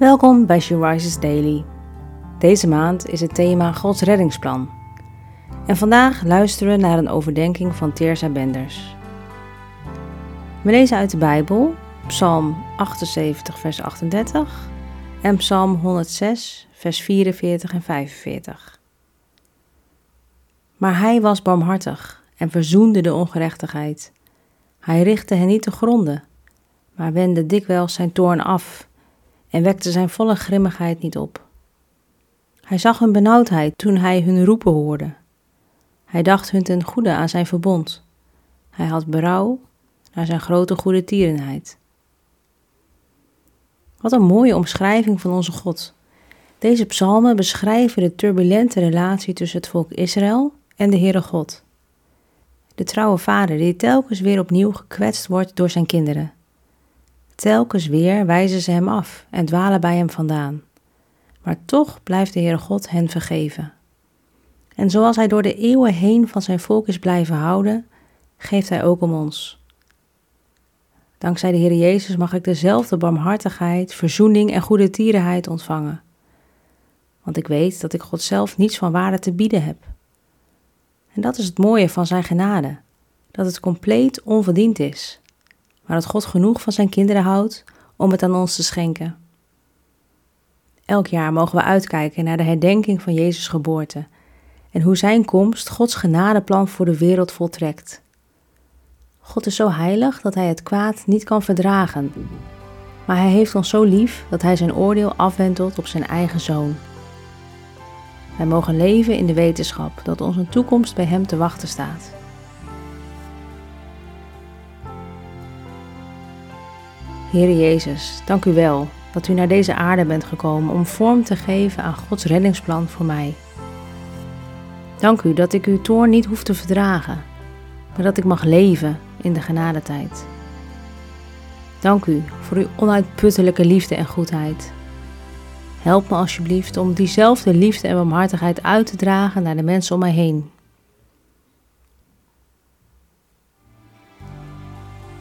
Welkom bij She Rises Daily. Deze maand is het thema Gods reddingsplan. En vandaag luisteren we naar een overdenking van Teersa Benders. We lezen uit de Bijbel, Psalm 78 vers 38 en Psalm 106 vers 44 en 45. Maar hij was barmhartig en verzoende de ongerechtigheid. Hij richtte hen niet te gronde, maar wendde dikwijls zijn toorn af en wekte zijn volle grimmigheid niet op. Hij zag hun benauwdheid toen hij hun roepen hoorde. Hij dacht hun ten goede aan zijn verbond. Hij had berouw naar zijn grote goedertierenheid. Wat een mooie omschrijving van onze God. Deze psalmen beschrijven de turbulente relatie tussen het volk Israël en de Heere God. De trouwe vader die telkens weer opnieuw gekwetst wordt door zijn kinderen. Telkens weer wijzen ze hem af en dwalen bij hem vandaan. Maar toch blijft de Heere God hen vergeven. En zoals hij door de eeuwen heen van zijn volk is blijven houden, geeft hij ook om ons. Dankzij de Heere Jezus mag ik dezelfde barmhartigheid, verzoening en goedertierenheid ontvangen. Want ik weet dat ik God zelf niets van waarde te bieden heb. En dat is het mooie van zijn genade, dat het compleet onverdiend is. Maar dat God genoeg van zijn kinderen houdt om het aan ons te schenken. Elk jaar mogen we uitkijken naar de herdenking van Jezus' geboorte en hoe zijn komst Gods genadeplan voor de wereld voltrekt. God is zo heilig dat hij het kwaad niet kan verdragen, maar hij heeft ons zo lief dat hij zijn oordeel afwentelt op zijn eigen zoon. Wij mogen leven in de wetenschap dat onze toekomst bij hem te wachten staat. Heere Jezus, dank u wel dat u naar deze aarde bent gekomen om vorm te geven aan Gods reddingsplan voor mij. Dank u dat ik uw toorn niet hoef te verdragen, maar dat ik mag leven in de genadetijd. Dank u voor uw onuitputtelijke liefde en goedheid. Help me alsjeblieft om diezelfde liefde en barmhartigheid uit te dragen naar de mensen om mij heen.